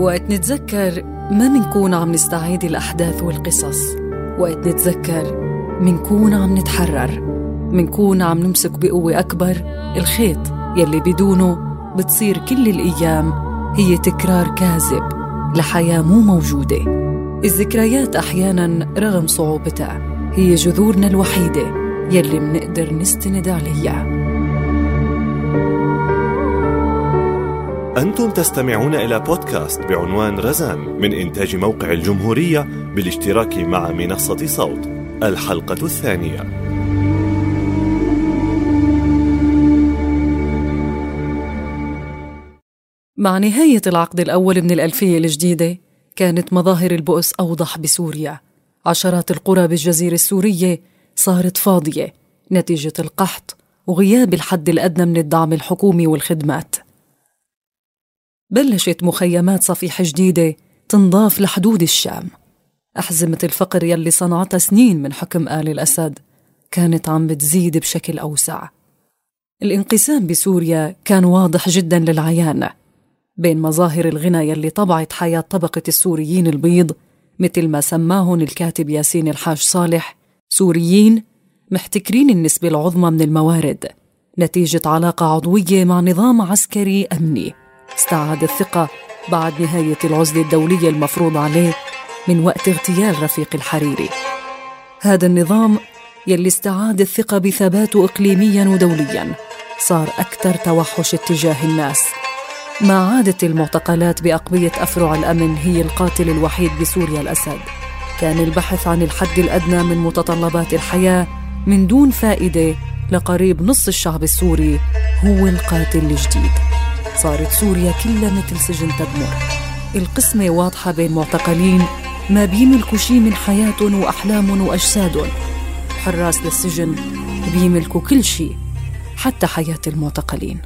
وقت نتذكر ما منكون عم نستعيد الأحداث والقصص، وقت نتذكر منكون عم نتحرر، منكون عم نمسك بقوة أكبر الخيط يلي بدونه بتصير كل الأيام هي تكرار كاذب لحياة مو موجودة. الذكريات أحياناً رغم صعوبتها هي جذورنا الوحيدة يلي منقدر نستند عليها. أنتم تستمعون إلى بودكاست بعنوان رزان من إنتاج موقع الجمهورية بالاشتراك مع منصة صوت. الحلقة الثانية. مع نهاية العقد الأول من الألفية الجديدة كانت مظاهر البؤس أوضح بسوريا. عشرات القرى بالجزيرة السورية صارت فاضية نتيجة القحط وغياب الحد الأدنى من الدعم الحكومي والخدمات. بلشت مخيمات صفيحة جديدة تنضاف لحدود الشام. أحزمة الفقر يلي صنعتها سنين من حكم آل الأسد كانت عم بتزيد بشكل أوسع. الانقسام بسوريا كان واضح جدا للعيان، بين مظاهر الغنى يلي طبعت حياة طبقة السوريين البيض مثل ما سماهن الكاتب ياسين الحاج صالح، سوريين محتكرين النسبة العظمى من الموارد نتيجة علاقة عضوية مع نظام عسكري أمني استعاد الثقة بعد نهاية العزلة الدولية المفروض عليه من وقت اغتيال رفيق الحريري. هذا النظام يلي استعاد الثقة بثباته إقليمياً ودولياً صار أكثر توحش اتجاه الناس. ما عادت المعتقلات بأقبية أفرع الأمن هي القاتل الوحيد بسوريا الأسد. كان البحث عن الحد الأدنى من متطلبات الحياة من دون فائدة لقريب نص الشعب السوري هو القاتل الجديد. صارت سوريا كلها مثل سجن تدمر، القسمة واضحة بين معتقلين ما بيملكوا شي من حياتهم وأحلامهم وأجسادهم، حراس للسجن بيملكوا كل شي حتى حياة المعتقلين.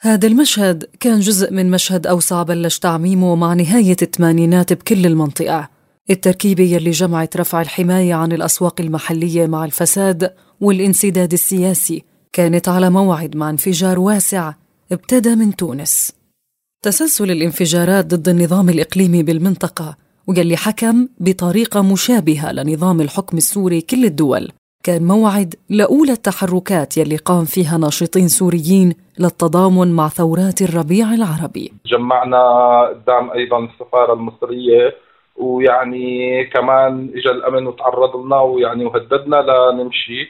هذا المشهد كان جزء من مشهد أوسع بلش تعميمه مع نهاية الثمانينات بكل المنطقة. التركيبة يلي جمعت رفع الحماية عن الأسواق المحلية مع الفساد والانسداد السياسي كانت على موعد مع انفجار واسع ابتدى من تونس. تسلسل الانفجارات ضد النظام الإقليمي بالمنطقة واللي حكم بطريقة مشابهة لنظام الحكم السوري كل الدول كان موعد لأولى التحركات يلي قام فيها ناشطين سوريين للتضامن مع ثورات الربيع العربي. جمعنا قدام أيضا السفارة المصرية، ويعني كمان إجا الأمن وتعرض لنا ويعني وهددنا لنمشي.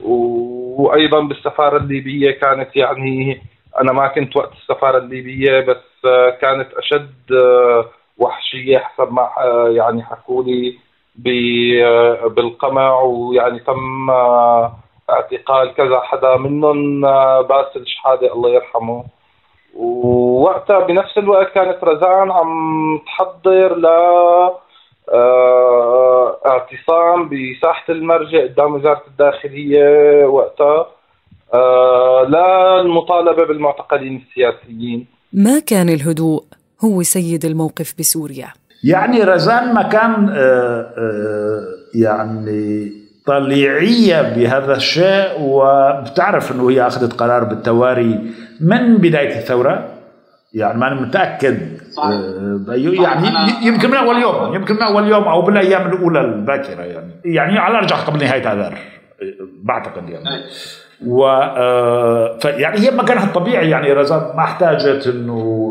وأيضا بالسفارة الليبية كانت، يعني أنا ما كنت وقت السفارة الليبية بس كانت أشد وحشية حسب ما يعني حكولي بالقمع، ويعني تم اعتقال كذا حدا منهم باسل شحادة الله يرحمه. ووقتها بنفس الوقت كانت رزان عم تحضر ل اعتصام بساحة المرج قدام وزارة الداخلية وقتها لا المطالبة بالمعتقلين السياسيين. ما كان الهدوء هو سيد الموقف بسوريا. يعني رزان ما كان يعني طليعية بهذا الشيء، وبتعرف أنه هي أخذت قرار بالتواري من بداية الثورة، يعني ما أنا متأكد يعني يمكن من أول يوم، أو بالأيام الأولى الباكرة، يعني على الأرجح قبل نهاية آذار بعتقد. يعني يعني هي مكانها الطبيعي، يعني رزان ما احتاجت انه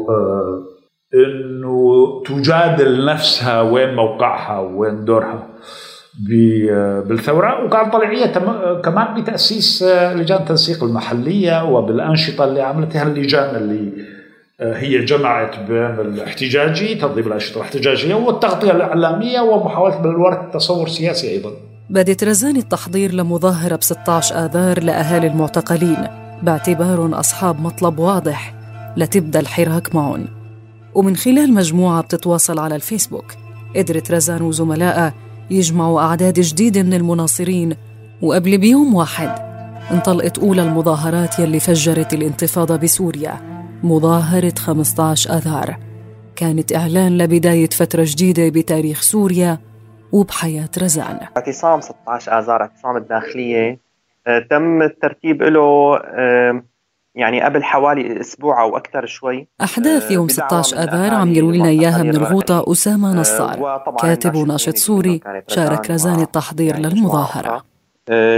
تجادل نفسها وين موقعها وين دورها. بالثورة، وكان طلعية كمان بتأسيس لجان التنسيق المحلية وبالأنشطة اللي عملتها اللجان اللي هي جمعت بين الاحتجاجي، تنظيم الأنشطة الاحتجاجية والتغطية الإعلامية ومحاولة بالورد تصور سياسي. أيضا بدت رزان التحضير لمظاهرة ب16 آذار لأهالي المعتقلين باعتبارهم أصحاب مطلب واضح لتبدأ الحراك معهم، ومن خلال مجموعة بتتواصل على الفيسبوك قدرت رزان وزملائها يجمعوا أعداد جديدة من المناصرين، وقبل بيوم واحد انطلقت أولى المظاهرات يلي فجرت الانتفاضة بسوريا، مظاهرة 15 آذار كانت إعلان لبداية فترة جديدة بتاريخ سوريا وبحياة رزان. اعتصام 16 آذار، اعتصام الداخلية، تم الترتيب له يعني قبل حوالي أسبوع أو أكثر شوي. أحداث يوم 16 آذار عم يروي لنا إياها من الغوطة أسامة نصار، كاتب وناشط سوري شارك رزان التحضير للمظاهرة.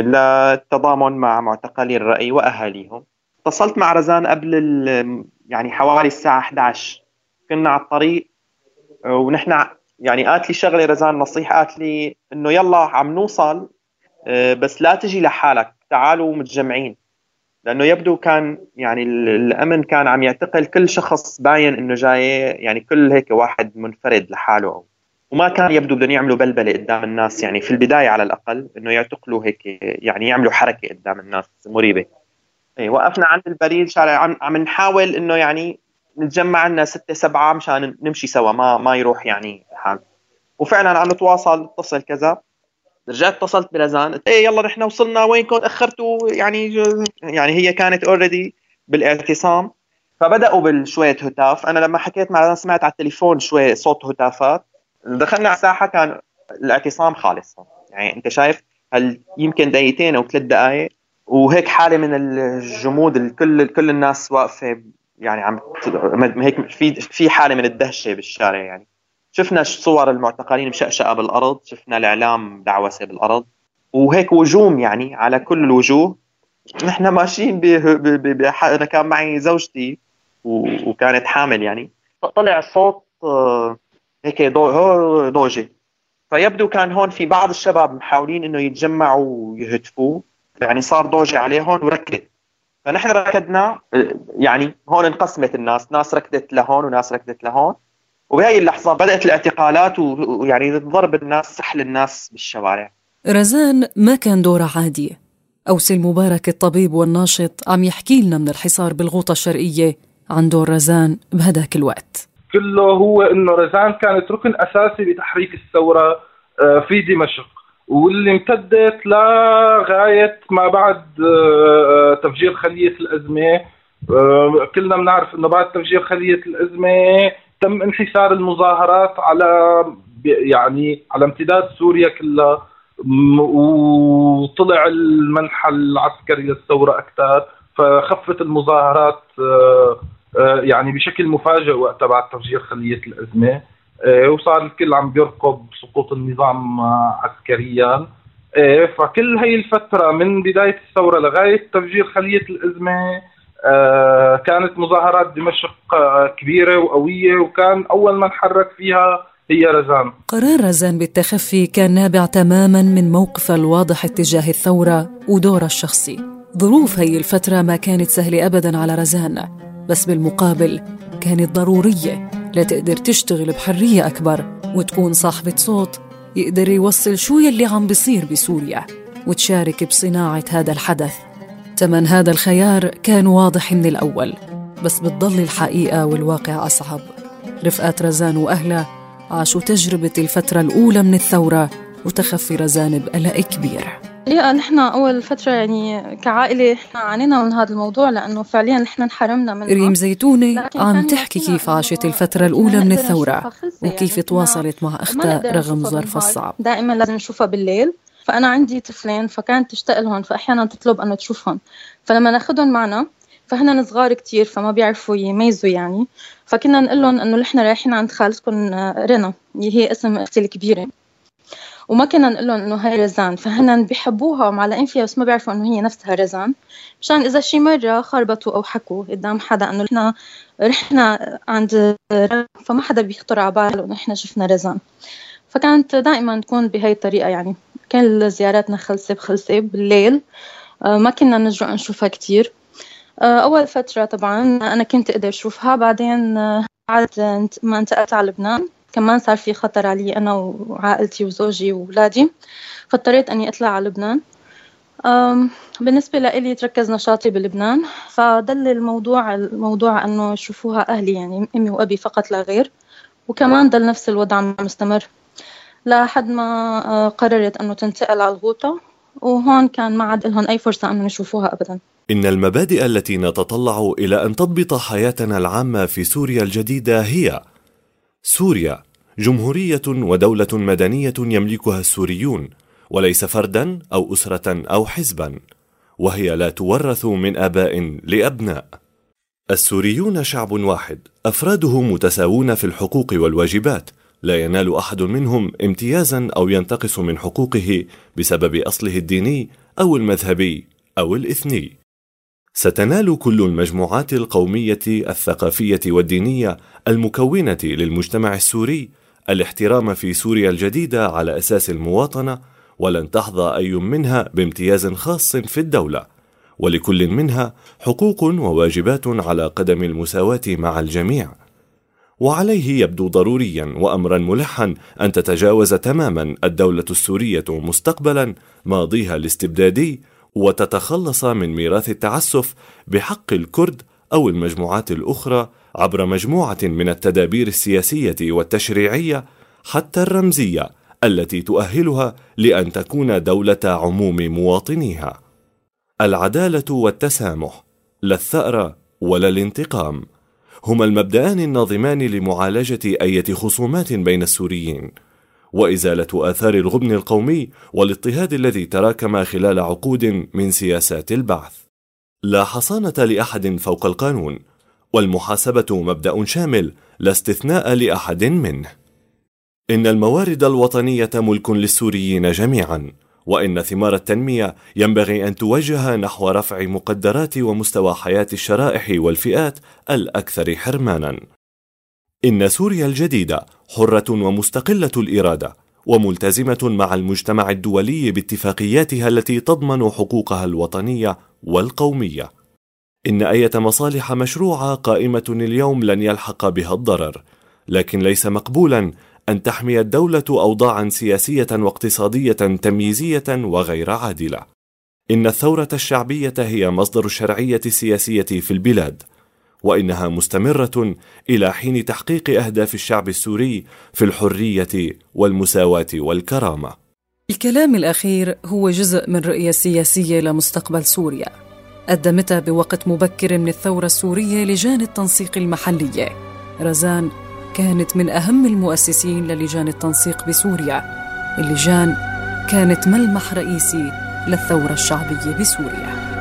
للتضامن مع معتقلي الرأي وأهاليهم. اتصلت مع رزان قبل يعني حوالي الساعة 11، كنا على الطريق ونحن يعني قالت لي شغلة رزان، نصيحة قالت لي إنه يلا عم نوصل بس لا تجي لحالك، تعالوا متجمعين، لأنه يبدو كان يعني الأمن كان عم يعتقل كل شخص باين إنه جاي، يعني كل هيك واحد منفرد لحاله، وما كان يبدو بدهم يعملوا بلبلة قدام الناس، يعني في البداية على الأقل إنه يعتقلوا هيك، يعني يعملوا حركة قدام الناس مريبة. إيه، وقفنا عند البريد شارع، عم نحاول إنه يعني نتجمع لنا 6-7 مشان نمشي سوا، ما يروح يعني الحال. وفعلا عم نتواصل، اتصل كذا، رجعت اتصلت برزان، قلت ايه يلا نحن وصلنا، وينكم اخرتوا؟ يعني هي كانت اوريدي بالاعتصام، فبداوا بالشويه هتاف. انا لما حكيت مع رزان سمعت على التليفون شويه صوت هتافات، دخلنا على الساحه كان الاعتصام خالص، يعني انت شايف هل يمكن 2 أو 3 دقائق، وهيك حاله من الجمود، كل الناس واقفه، يعني عم هيك في حاله من الدهشه بالشارع. يعني شفنا صور المعتقلين مشقشقة بالأرض، شفنا الإعلام دعوسة بالأرض، وهيك وجوم يعني على كل الوجوه. نحن ماشيين أنا كان معي زوجتي وكانت حامل، يعني طلع صوت هيك ضوجة، فيبدو كان هون في بعض الشباب محاولين إنه يتجمعوا ويهتفوا، يعني صار ضوجة عليهم وركدت، فنحن ركدنا، يعني هون انقسمت الناس، ناس ركدت لهون وناس ركدت لهون، وبهاي اللحظة بدأت الاعتقالات، ويعني ضرب الناس، سحل الناس بالشوارع. رزان ما كان دورة عادية. أوسل مبارك الطبيب والناشط عم يحكي لنا من الحصار بالغوطة الشرقية عن دور رزان بهداك الوقت. كله هو إنه رزان كانت ركن أساسي بتحريك الثورة في دمشق، واللي امتدت لغاية ما بعد تفجير خلية الأزمة. كلنا بنعرف إنه بعد تفجير خلية الأزمة تم انحسار المظاهرات على يعني على امتداد سوريا كلها، وطلع المنحى العسكري للثورة أكثر، فخفت المظاهرات يعني بشكل مفاجئ وقت بعد تفجير خلية الأزمة، وصار الكل عم بيرقب سقوط النظام عسكريا. فكل هاي الفترة من بداية الثورة لغاية تفجير خلية الأزمة كانت مظاهرات دمشق كبيرة وقوية، وكان أول من حرك فيها هي رزان. قرار رزان بالتخفي كان نابع تماماً من موقفها الواضح اتجاه الثورة ودورها الشخصي. ظروف هي الفترة ما كانت سهلة أبداً على رزان، بس بالمقابل كانت ضرورية لتقدر تشتغل بحرية أكبر وتكون صاحبة صوت يقدر يوصل شو يلي عم بيصير بسوريا وتشارك بصناعة هذا الحدث. تمن هذا الخيار كان واضح من الأول، بس بتضل الحقيقة والواقع أصعب. رفقات رزان وأهلها عاشوا تجربة الفترة الأولى من الثورة وتخفي رزان بقلق كبير. ليه نحن أول فترة يعني كعائلة إحنا عانينا من هذا الموضوع، لأنه فعلياً إحنا انحرمنا منه. ريم زيتوني عم تحكي كيف عاشت الفترة الأولى من الثورة وكيف تواصلت مع أختها رغم ظرفها الصعب. دائماً لازم نشوفها بالليل، فأنا عندي طفلين فكانت تشتاق لهم، فأحيانا تطلب أنه تشوفهم، فلما ناخدهم معنا فهنا صغار كتير فما بيعرفوا يميزوا يعني، فكنا نقول لهم أنه نحن رايحين عند خالتكم رنا، هي اسم أختي الكبيرة، وما كنا نقول لهم أنه هاي رزان، فهنا بيحبوها ومعلقين فيها بس ما بيعرفوا أنه هي نفسها رزان، مشان إذا شي مرة خربطوا أو حكوا قدام حدا أنه نحن رحنا عند رنا، فما حدا بيخطر على باله أنه نحن شفنا رزان. فكانت دائما تكون بهاي الطريقة، يعني كان زياراتنا خلصة بخلصة بالليل، ما كنا نرجع نشوفها كتير. أول فترة طبعا أنا كنت أقدر أشوفها، بعدين بعد ما انتقلت على لبنان كمان صار في خطر علي أنا وعائلتي وزوجي وولادي، فاضطريت أني أطلع على لبنان. بالنسبة لإلي تركز نشاطي بلبنان، فضل الموضوع أنه يشوفوها أهلي، يعني أمي وأبي فقط لا غير، وكمان ضل نفس الوضع مستمر لحد ما قررت أنه تنتقل على الغوطة، وهون كان ما عاد لهم أي فرصة أنه يشوفوها أبداً. إن المبادئ التي نتطلع إلى أن تضبط حياتنا العامة في سوريا الجديدة هي: سوريا جمهورية ودولة مدنية يملكها السوريون، وليس فرداً أو أسرة أو حزباً، وهي لا تورث من آباء لأبناء. السوريون شعب واحد، أفراده متساوون في الحقوق والواجبات، لا ينال أحد منهم امتيازاً أو ينتقص من حقوقه بسبب أصله الديني أو المذهبي أو الإثني. ستنال كل المجموعات القومية الثقافية والدينية المكونة للمجتمع السوري الاحترام في سوريا الجديدة على أساس المواطنة، ولن تحظى أي منها بامتياز خاص في الدولة، ولكل منها حقوق وواجبات على قدم المساواة مع الجميع. وعليه يبدو ضروريا وأمرا ملحا أن تتجاوز تماما الدولة السورية مستقبلا ماضيها الاستبدادي، وتتخلص من ميراث التعسف بحق الكرد أو المجموعات الأخرى عبر مجموعة من التدابير السياسية والتشريعية حتى الرمزية التي تؤهلها لأن تكون دولة عموم مواطنيها. العدالة والتسامح، لا الثأر ولا الانتقام، هما المبدأان الناظمان لمعالجة أي خصومات بين السوريين، وإزالة آثار الغبن القومي والاضطهاد الذي تراكم خلال عقود من سياسات البعث. لا حصانة لأحد فوق القانون، والمحاسبة مبدأ شامل لا استثناء لأحد منه. إن الموارد الوطنية ملك للسوريين جميعا، وإن ثمار التنمية ينبغي أن توجه نحو رفع مقدرات ومستوى حياة الشرائح والفئات الأكثر حرمانا. إن سوريا الجديدة حرة ومستقلة الإرادة، وملتزمة مع المجتمع الدولي باتفاقياتها التي تضمن حقوقها الوطنية والقومية. إن أي مصالح مشروعة قائمة اليوم لن يلحق بها الضرر، لكن ليس مقبولا أن تحمي الدولة أوضاعا سياسية واقتصادية تمييزية وغير عادلة. إن الثورة الشعبية هي مصدر الشرعية السياسية في البلاد، وإنها مستمرة إلى حين تحقيق أهداف الشعب السوري في الحرية والمساواة والكرامة. الكلام الأخير هو جزء من رؤية سياسية لمستقبل سوريا قدمتها بوقت مبكر من الثورة السورية لجان التنسيق المحلية. رزان كانت من أهم المؤسسين للجان التنسيق بسوريا. اللجان كانت ملمح رئيسي للثورة الشعبية بسوريا.